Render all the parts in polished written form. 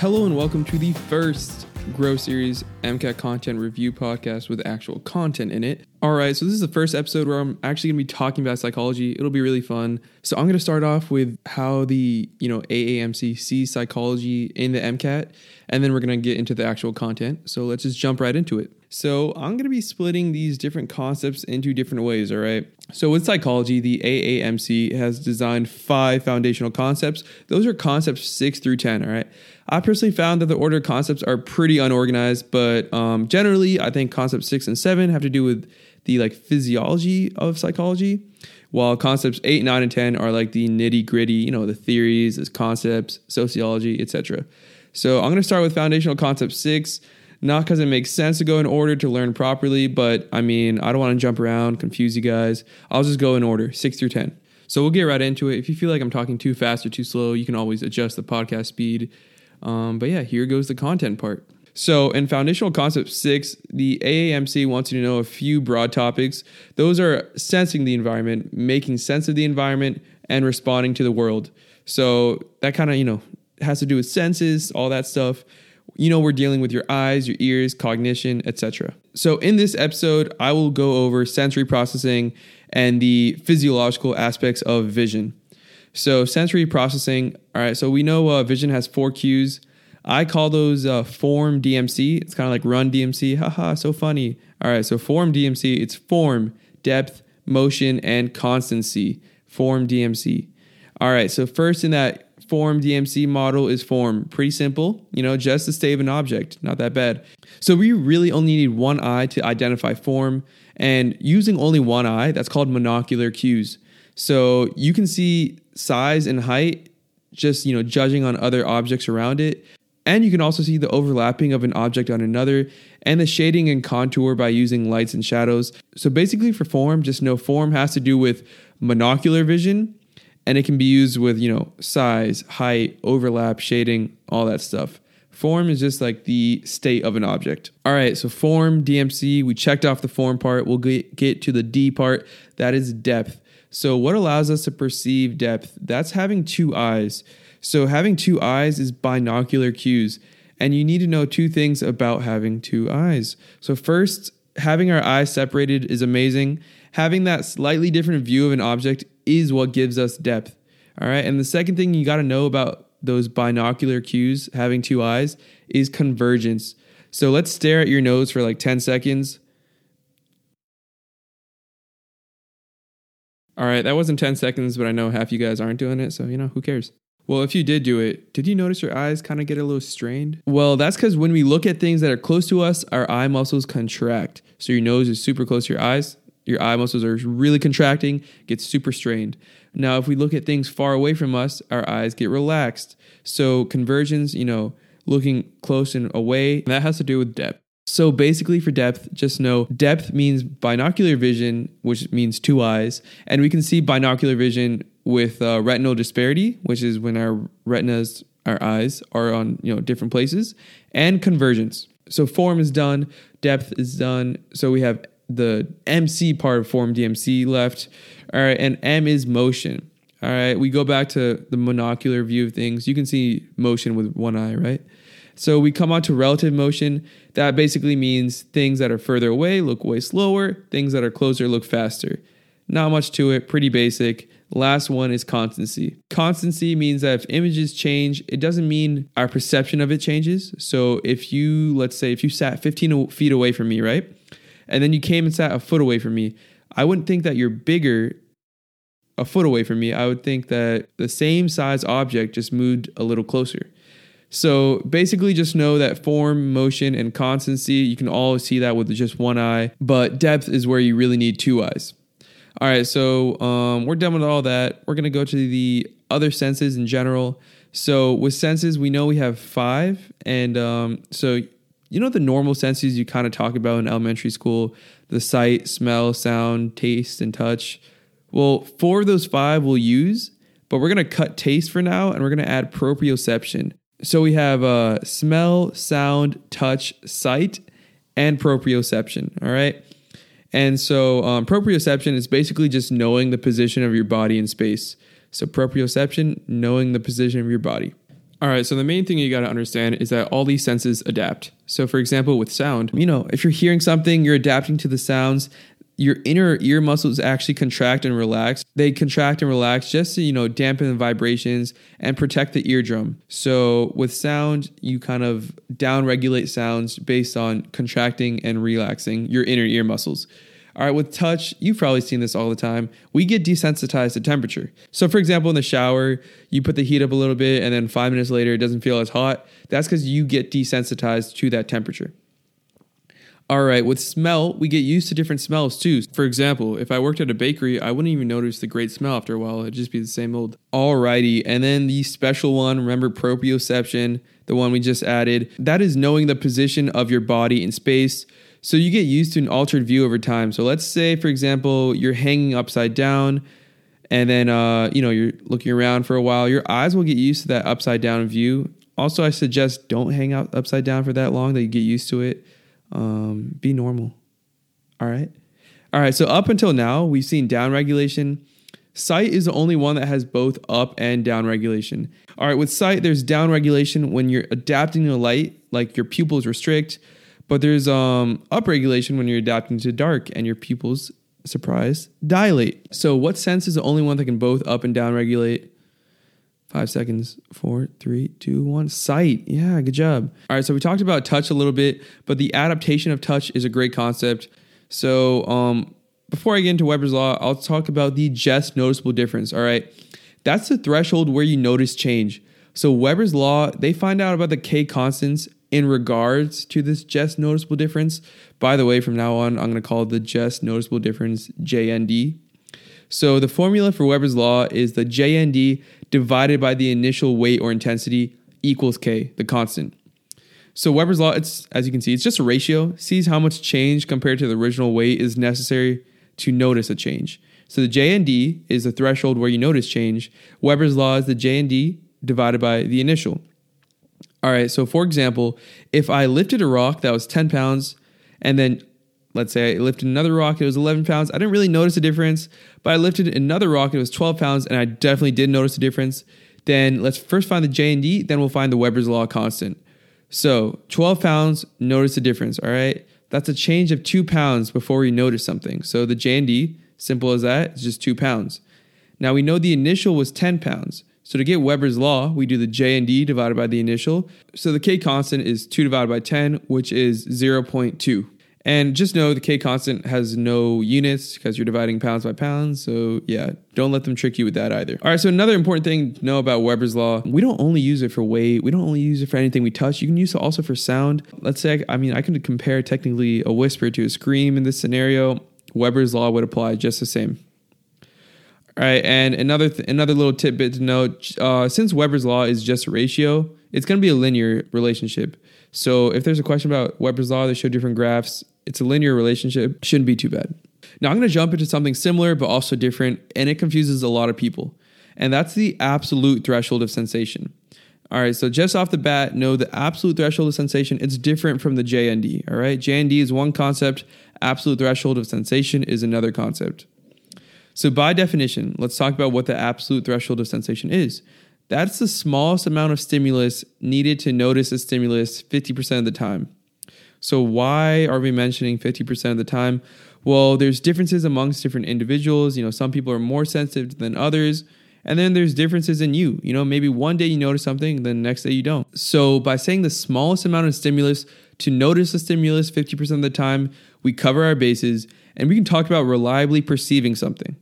Hello and welcome to the first Grow Series MCAT Content Review Podcast with actual content in it. All right, so this is the first episode where I'm actually going to be talking about psychology. It'll be really fun. So I'm going to start off with how the, AAMC sees psychology in the MCAT, and then we're going to get into the actual content. So let's just jump right into it. So I'm going to be splitting these different concepts into different ways, all right? So with psychology, the AAMC has designed 5 foundational concepts. Those are concepts 6 through 10, all right? I personally found that the order of concepts are pretty unorganized, but generally I think concepts 6 and 7 have to do with the physiology of psychology, while concepts 8, 9, and 10 are like the nitty gritty, the theories, the concepts, sociology, etc. So I'm going to start with foundational concept 6. Not because it makes sense to go in order to learn properly, but I don't want to jump around, confuse you guys. I'll just go in order, 6 through 10. So we'll get right into it. If you feel like I'm talking too fast or too slow, you can always adjust the podcast speed. But yeah, here goes the content part. So in foundational concept 6, the AAMC wants you to know a few broad topics. Those are sensing the environment, making sense of the environment, and responding to the world. So that kind of, has to do with senses, all that stuff. We're dealing with your eyes, your ears, cognition, etc. So in this episode, I will go over sensory processing and the physiological aspects of vision. So sensory processing. All right. So we know vision has 4 cues. I call those form DMC. It's kind of like run DMC. Haha, so funny. All right. So form DMC, it's form, depth, motion, and constancy. Form DMC. All right. So first in that form DMC model is form. Pretty simple, just the state of an object, not that bad. So we really only need one eye to identify form, and using only one eye, that's called monocular cues. So you can see size and height, just, judging on other objects around it. And you can also see the overlapping of an object on another and the shading and contour by using lights and shadows. So basically for form, just know form has to do with monocular vision. And it can be used with, size, height, overlap, shading, all that stuff. Form is just like the state of an object. All right, so form, DMC, we checked off the form part. We'll get to the D part. That is depth. So what allows us to perceive depth? That's having 2 eyes. So having 2 eyes is binocular cues. And you need to know 2 things about having 2 eyes. So first, having our eyes separated is amazing. Having that slightly different view of an object is what gives us depth. All right. And the second thing you got to know about those binocular cues, having 2 eyes, is convergence. So let's stare at your nose for 10 seconds. All right. That wasn't 10 seconds, but I know half you guys aren't doing it. So, who cares? Well, if you did do it, did you notice your eyes kind of get a little strained? Well, that's because when we look at things that are close to us, our eye muscles contract. So your nose is super close to your eyes. Your eye muscles are really contracting, gets super strained. Now, if we look at things far away from us, our eyes get relaxed. So convergence, looking close and away, that has to do with depth. So basically for depth, just know depth means binocular vision, which means 2 eyes. And we can see binocular vision with retinal disparity, which is when our retinas, our eyes, are on, different places, and convergence. So form is done, depth is done. So we have the MC part of form DMC left. All right. And M is motion. All right. We go back to the monocular view of things. You can see motion with one eye, right? So we come on to relative motion. That basically means things that are further away look way slower. Things that are closer look faster. Not much to it. Pretty basic. Last one is constancy. Constancy means that if images change, it doesn't mean our perception of it changes. So let's say if you sat 15 feet away from me, right? And then you came and sat a foot away from me, I wouldn't think that you're bigger a foot away from me. I would think that the same size object just moved a little closer. So basically just know that form, motion, and constancy, you can all see that with just one eye. But depth is where you really need 2 eyes. All right, so we're done with all that. We're going to go to the other senses in general. So with senses, we know we have 5. And the normal senses you kind of talk about in elementary school, the sight, smell, sound, taste, and touch. Well, 4 of those 5 we'll use, but we're going to cut taste for now, and we're going to add proprioception. So we have smell, sound, touch, sight, and proprioception, all right? And so proprioception is basically just knowing the position of your body in space. So proprioception, knowing the position of your body. All right, so the main thing you got to understand is that all these senses adapt. So for example, with sound, you know, if you're hearing something, you're adapting to the sounds. Your inner ear muscles actually contract and relax. They contract and relax just to, you know, dampen the vibrations and protect the eardrum. So with sound, you kind of downregulate sounds based on contracting and relaxing your inner ear muscles. All right, with touch, you've probably seen this all the time. We get desensitized to temperature. So for example, in the shower, you put the heat up a little bit and then 5 minutes later, it doesn't feel as hot. That's because you get desensitized to that temperature. All right, with smell, we get used to different smells too. For example, if I worked at a bakery, I wouldn't even notice the great smell after a while. It'd just be the same old. All righty, and then the special one, remember proprioception, the one we just added. That is knowing the position of your body in space. So you get used to an altered view over time. So let's say, for example, you're hanging upside down and then, you're looking around for a while. Your eyes will get used to that upside down view. Also, I suggest don't hang out upside down for that long, that you get used to it. Be normal. All right. So up until now, we've seen down regulation. Sight is the only one that has both up and down regulation. All right. With sight, there's down regulation when you're adapting to light, like your pupils restrict, but there's up regulation when you're adapting to dark and your pupils, surprise, dilate. So what sense is the only one that can both up and down regulate? 5 seconds, 4, 3, 2, 1. Sight. Yeah, good job. All right, so we talked about touch a little bit, but the adaptation of touch is a great concept. So before I get into Weber's Law, I'll talk about the just noticeable difference. All right, that's the threshold where you notice change. So Weber's Law, they find out about the K constants in regards to this just noticeable difference. By the way, from now on, I'm going to call the just noticeable difference JND. So the formula for Weber's Law is the JND divided by the initial weight or intensity equals K, the constant. So Weber's Law, it's, as you can see, it's just a ratio. Sees how much change compared to the original weight is necessary to notice a change. So the JND is the threshold where you notice change. Weber's Law is the JND divided by the initial. All right, so for example, if I lifted a rock that was 10 pounds and then let's say I lifted another rock, it was 11 pounds. I didn't really notice a difference, but I lifted another rock, it was 12 pounds, and I definitely did notice a difference. Then let's first find the JND, then we'll find the Weber's Law constant. So 12 pounds, notice a difference, all right? That's a change of 2 pounds before we notice something. So the JND, simple as that, it's just 2 pounds. Now we know the initial was 10 pounds. So to get Weber's Law, we do the JND divided by the initial. So the K constant is 2 divided by 10, which is 0.2. And just know the K constant has no units because you're dividing pounds by pounds. So yeah, don't let them trick you with that either. All right, so another important thing to know about Weber's Law, we don't only use it for weight. We don't only use it for anything we touch. You can use it also for sound. Let's say, I can compare technically a whisper to a scream in this scenario. Weber's Law would apply just the same. All right, and another little tidbit to note, since Weber's Law is just a ratio, it's going to be a linear relationship. So if there's a question about Weber's Law, they show different graphs. It's a linear relationship. Shouldn't be too bad. Now I'm going to jump into something similar, but also different. And it confuses a lot of people. And that's the absolute threshold of sensation. All right. So just off the bat, know the absolute threshold of sensation. It's different from the JND. All right. JND is one concept. Absolute threshold of sensation is another concept. So by definition, let's talk about what the absolute threshold of sensation is. That's the smallest amount of stimulus needed to notice a stimulus 50% of the time. So why are we mentioning 50% of the time? Well, there's differences amongst different individuals. You know, some people are more sensitive than others. And then there's differences in you. You know, maybe one day you notice something, the next day you don't. So by saying the smallest amount of stimulus to notice a stimulus 50% of the time, we cover our bases and we can talk about reliably perceiving something.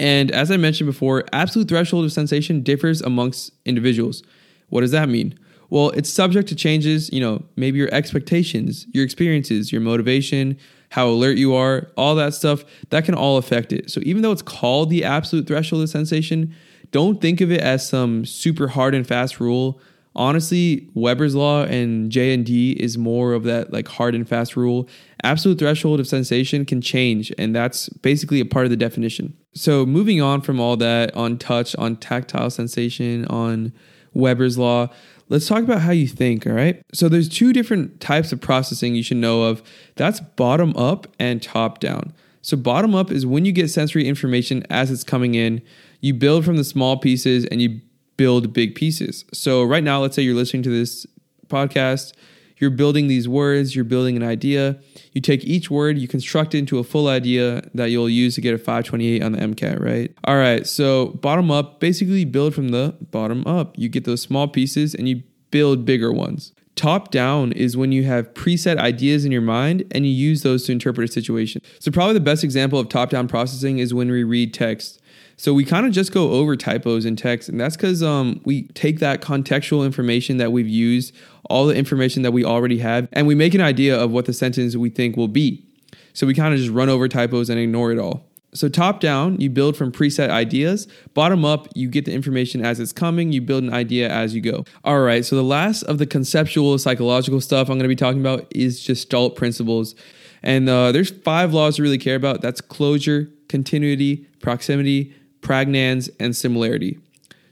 And as I mentioned before, absolute threshold of sensation differs amongst individuals. What does that mean? Well, it's subject to changes, you know, maybe your expectations, your experiences, your motivation, how alert you are, all that stuff, that can all affect it. So even though it's called the absolute threshold of sensation, don't think of it as some super hard and fast rule. Honestly, Weber's Law and JND is more of that like hard and fast rule. Absolute threshold of sensation can change, and that's basically a part of the definition. So moving on from all that, on touch, on tactile sensation, on Weber's Law, let's talk about how you think, all right? So there's two different types of processing you should know of. That's bottom up and top down. So bottom up is when you get sensory information as it's coming in. You build from the small pieces and you build big pieces. So right now, let's say you're listening to this podcast, you're building these words, you're building an idea. You take each word, you construct it into a full idea that you'll use to get a 528 on the MCAT, right? All right, so bottom up, basically build from the bottom up. You get those small pieces and you build bigger ones. Top down is when you have preset ideas in your mind and you use those to interpret a situation. So probably the best example of top-down processing is when we read text. So we kind of just go over typos in text, and that's because we take that contextual information that we've used, all the information that we already have, and we make an idea of what the sentence we think will be. So we kind of just run over typos and ignore it all. So top down, you build from preset ideas. Bottom up, you get the information as it's coming. You build an idea as you go. All right, so the last of the conceptual psychological stuff I'm going to be talking about is Gestalt principles. And there's 5 laws to really care about. That's closure, continuity, proximity, Prägnanz, and similarity.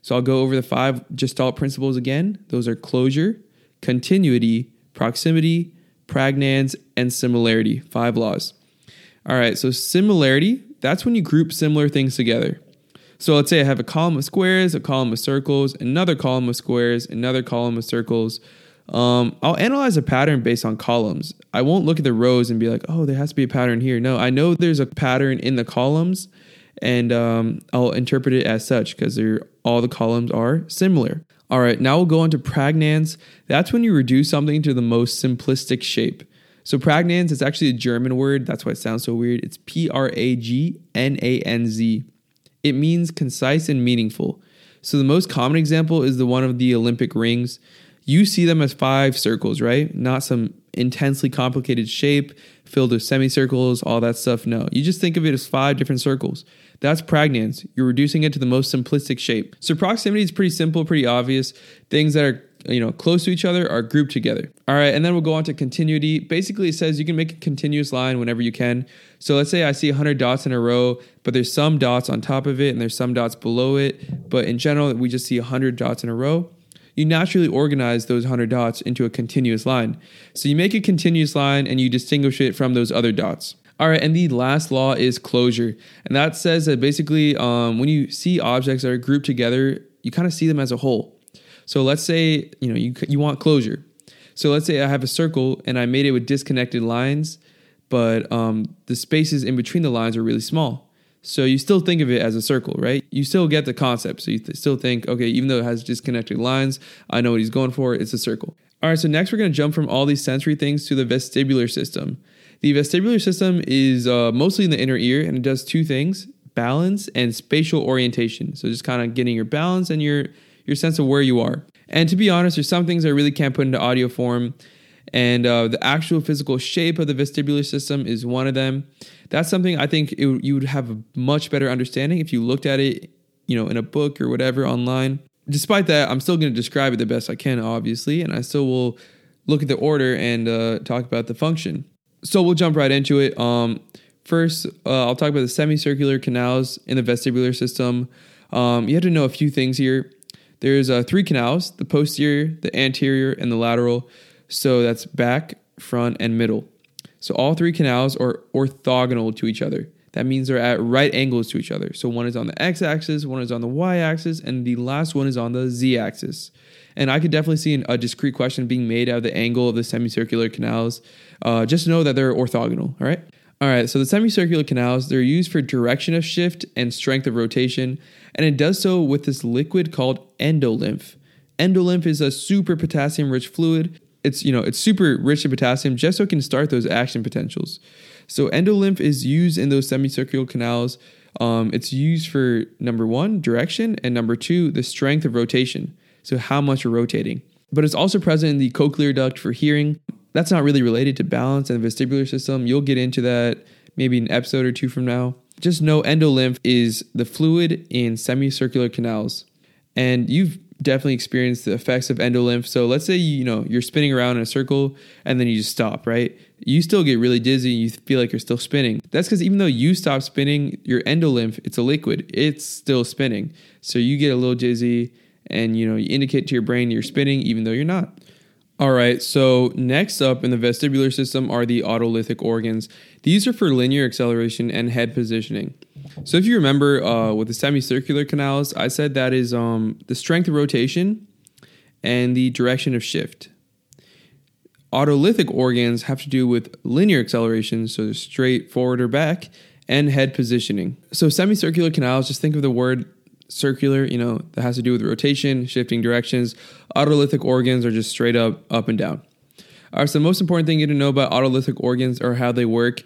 So I'll go over the 5 Gestalt principles again. Those are closure, continuity, proximity, Prägnanz, and similarity. 5 laws. All right, so similarity, that's when you group similar things together. So let's say I have a column of squares, a column of circles, another column of squares, another column of circles. I'll analyze a pattern based on columns. I won't look at the rows and be like, oh, there has to be a pattern here. No, I know there's a pattern in the columns, and I'll interpret it as such because all the columns are similar. All right, now we'll go on to Prägnanz. That's when you reduce something to the most simplistic shape. So Prägnanz is actually a German word. That's why it sounds so weird. It's P-R-A-G-N-A-N-Z. It means concise and meaningful. So the most common example is the one of the Olympic rings. You see them as 5 circles, right? Not some intensely complicated shape filled with semicircles, all that stuff. No, you just think of it as 5 different circles. That's Prägnanz. You're reducing it to the most simplistic shape. So proximity is pretty simple, pretty obvious. Things that are close to each other are grouped together. All right, and then we'll go on to continuity. Basically, it says you can make a continuous line whenever you can. So let's say I see 100 dots in a row, but there's some dots on top of it and there's some dots below it. But in general, we just see 100 dots in a row. You naturally organize those 100 dots into a continuous line. So you make a continuous line and you distinguish it from those other dots. All right, and the last law is closure. And that says that basically when you see objects that are grouped together, you kind of see them as a whole. So let's say, you want closure. So let's say I have a circle and I made it with disconnected lines, but the spaces in between the lines are really small. So you still think of it as a circle, right? You still get the concept. So you still think, okay, even though it has disconnected lines, I know what he's going for. It's a circle. All right, so next we're going to jump from all these sensory things to the vestibular system. The vestibular system is mostly in the inner ear, and it does 2 things, balance and spatial orientation. So just kind of getting your balance and your sense of where you are. And to be honest, there's some things I really can't put into audio form. And the actual physical shape of the vestibular system is one of them. That's something I think you would have a much better understanding if you looked at it, in a book or whatever online. Despite that, I'm still going to describe it the best I can, obviously. And I still will look at the order and talk about the function. So we'll jump right into it. First, I'll talk about the semicircular canals in the vestibular system. You have to know a few things here. There's 3 canals, the posterior, the anterior, and the lateral. So that's back, front, and middle. So all 3 canals are orthogonal to each other. That means they're at right angles to each other. So one is on the x-axis, one is on the y-axis, and the last one is on the z-axis. And I could definitely see a discrete question being made out of the angle of the semicircular canals. Just know that they're orthogonal, all right? All right, so the semicircular canals, they're used for direction of shift and strength of rotation, and it does so with this liquid called endolymph. Endolymph is a super potassium-rich fluid. It's super rich in potassium just so it can start those action potentials. So endolymph is used in those semicircular canals. It's used for, number 1, direction, and number 2, the strength of rotation, so how much you're rotating. But it's also present in the cochlear duct for hearing. That's not really related to balance and the vestibular system. You'll get into that maybe an episode or 2 from now. Just know endolymph is the fluid in semicircular canals. And you've definitely experienced the effects of endolymph. So let's say, you're spinning around in a circle and then you just stop, right? You still get really dizzy. You feel like you're still spinning. That's because even though you stop spinning, your endolymph, it's a liquid. It's still spinning. So you get a little dizzy and, you indicate to your brain you're spinning even though you're not. All right, so next up in the vestibular system are the otolithic organs. These are for linear acceleration and head positioning. So if you remember with the semicircular canals, I said that is the strength of rotation and the direction of shift. Otolithic organs have to do with linear acceleration, so straight, forward, or back, and head positioning. So semicircular canals, just think of the word circular, you know, that has to do with rotation, shifting directions. Otolithic organs are just straight up and down. All right, so the most important thing you need to know about otolithic organs are how they work,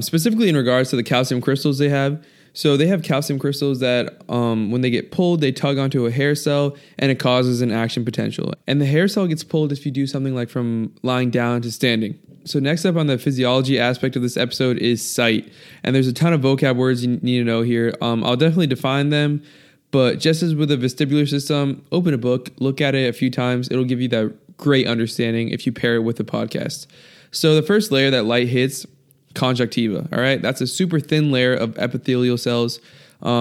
specifically in regards to the calcium crystals they have. So they have calcium crystals that when they get pulled, they tug onto a hair cell and it causes an action potential. And the hair cell gets pulled if you do something like from lying down to standing. So next up on the physiology aspect of this episode is sight. And there's a ton of vocab words you need to know here. I'll definitely define them. But just as with the vestibular system, open a book, look at it a few times. It'll give you that great understanding if you pair it with the podcast. So the first layer that light hits, conjunctiva, all right? That's a super thin layer of epithelial cells. The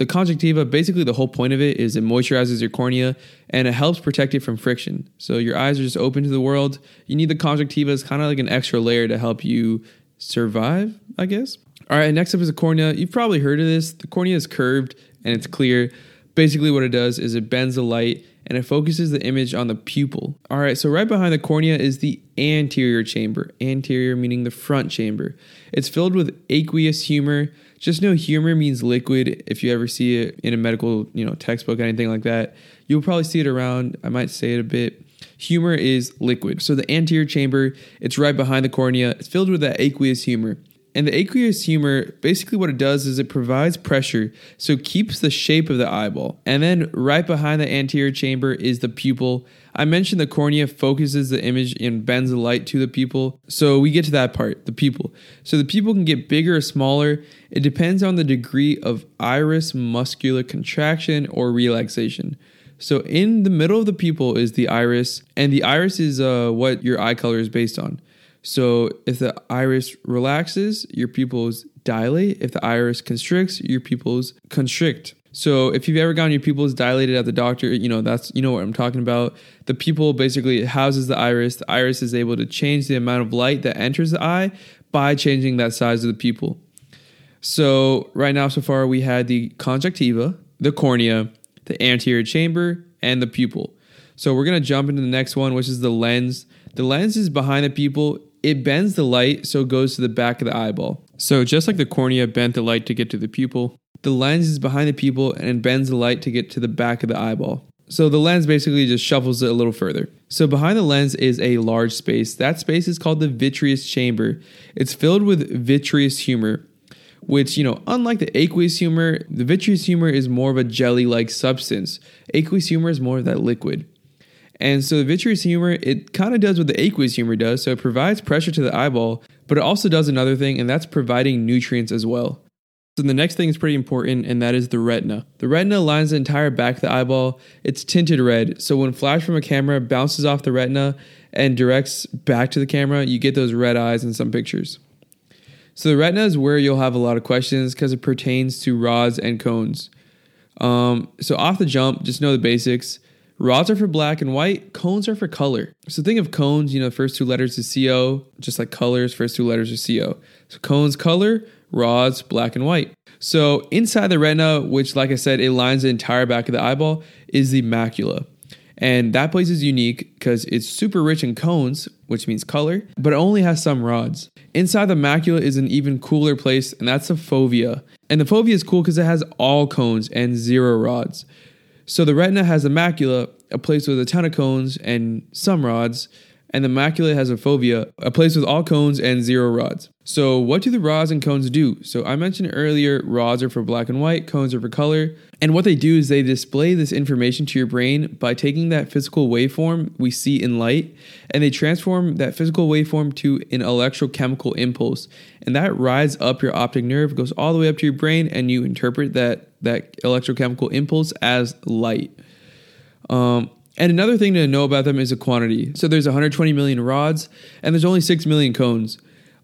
conjunctiva, basically the whole point of it is it moisturizes your cornea and it helps protect it from friction. So your eyes are just open to the world. You need the conjunctiva as kind of like an extra layer to help you survive, I guess. All right, next up is the cornea. You've probably heard of this. The cornea is curved and it's clear. Basically what it does is it bends the light and it focuses the image on the pupil. All right, so right behind the cornea is the anterior chamber. Anterior meaning the front chamber. It's filled with aqueous humor. Just know humor means liquid. If you ever see it in a medical, textbook or anything like that, you'll probably see it around. I might say it a bit. Humor is liquid. So the anterior chamber, it's right behind the cornea. It's filled with that aqueous humor. And the aqueous humor, basically what it does is it provides pressure, so it keeps the shape of the eyeball. And then right behind the anterior chamber is the pupil. I mentioned the cornea focuses the image and bends the light to the pupil. So we get to that part, the pupil. So the pupil can get bigger or smaller. It depends on the degree of iris muscular contraction or relaxation. So in the middle of the pupil is the iris, and the iris is what your eye color is based on. So if the iris relaxes, your pupils dilate. If the iris constricts, your pupils constrict. So if you've ever gotten your pupils dilated at the doctor, you know what I'm talking about. The pupil basically houses the iris. The iris is able to change the amount of light that enters the eye by changing that size of the pupil. So right now, so far, we had the conjunctiva, the cornea, the anterior chamber, and the pupil. So we're going to jump into the next one, which is the lens. The lens is behind the pupil. It bends the light, so it goes to the back of the eyeball. So just like the cornea bent the light to get to the pupil, the lens is behind the pupil and bends the light to get to the back of the eyeball. So the lens basically just shuffles it a little further. So behind the lens is a large space. That space is called the vitreous chamber. It's filled with vitreous humor, which, unlike the aqueous humor, the vitreous humor is more of a jelly-like substance. Aqueous humor is more of that liquid. And so the vitreous humor, it kind of does what the aqueous humor does. So it provides pressure to the eyeball, but it also does another thing, and that's providing nutrients as well. So the next thing is pretty important, and that is the retina. The retina lines the entire back of the eyeball. It's tinted red. So when flash from a camera bounces off the retina and directs back to the camera, you get those red eyes in some pictures. So the retina is where you'll have a lot of questions because it pertains to rods and cones. So off the jump, just know the basics. Rods are for black and white, cones are for color. So think of cones, the first two letters is CO, just like colors, first two letters are CO. So cones, color, rods, black and white. So inside the retina, which like I said, it lines the entire back of the eyeball, is the macula. And that place is unique because it's super rich in cones, which means color, but it only has some rods. Inside the macula is an even cooler place, and that's the fovea. And the fovea is cool because it has all cones and zero rods. So the retina has the macula, a place with a ton of cones and some rods, and the macula has a fovea, a place with all cones and zero rods. So what do the rods and cones do? So I mentioned earlier, rods are for black and white, cones are for color, and what they do is they display this information to your brain by taking that physical waveform we see in light, and they transform that physical waveform to an electrochemical impulse, and that rides up your optic nerve, goes all the way up to your brain, and you interpret that electrochemical impulse as light. And another thing to know about them is the quantity. So there's 120 million rods and there's only 6 million cones.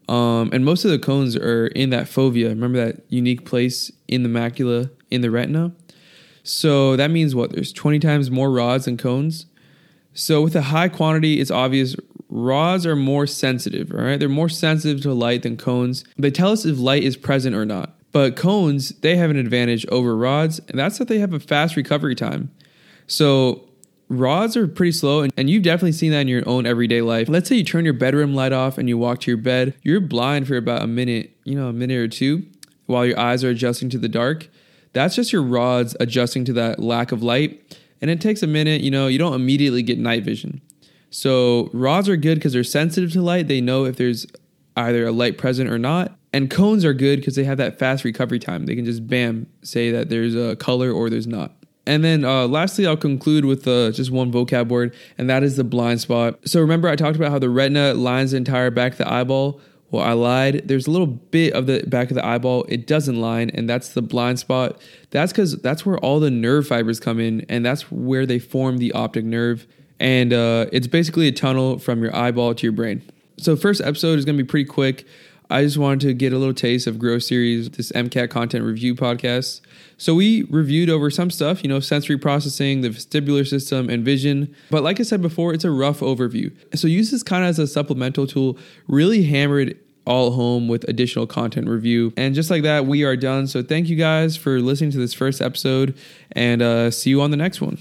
And most of the cones are in that fovea. Remember that unique place in the macula, in the retina? So that means what? There's 20 times more rods than cones. So with a high quantity, it's obvious rods are more sensitive, all right? They're more sensitive to light than cones. They tell us if light is present or not. But cones, they have an advantage over rods, and that's that they have a fast recovery time. So rods are pretty slow, and you've definitely seen that in your own everyday life. Let's say you turn your bedroom light off and you walk to your bed. You're blind for about a minute or two, while your eyes are adjusting to the dark. That's just your rods adjusting to that lack of light. And it takes a minute, you don't immediately get night vision. So rods are good because they're sensitive to light. They know if there's either a light present or not. And cones are good because they have that fast recovery time. They can just, bam, say that there's a color or there's not. And then lastly, I'll conclude with just one vocab word, and that is the blind spot. So remember I talked about how the retina lines the entire back of the eyeball? Well, I lied. There's a little bit of the back of the eyeball it doesn't line, and that's the blind spot. That's because that's where all the nerve fibers come in, and that's where they form the optic nerve. And it's basically a tunnel from your eyeball to your brain. So first episode is going to be pretty quick. I just wanted to get a little taste of Grow Series, this MCAT content review podcast. So we reviewed over some stuff, sensory processing, the vestibular system, and vision. But like I said before, it's a rough overview. So use this kind of as a supplemental tool, really hammer it all home with additional content review. And just like that, we are done. So thank you guys for listening to this first episode, and see you on the next one.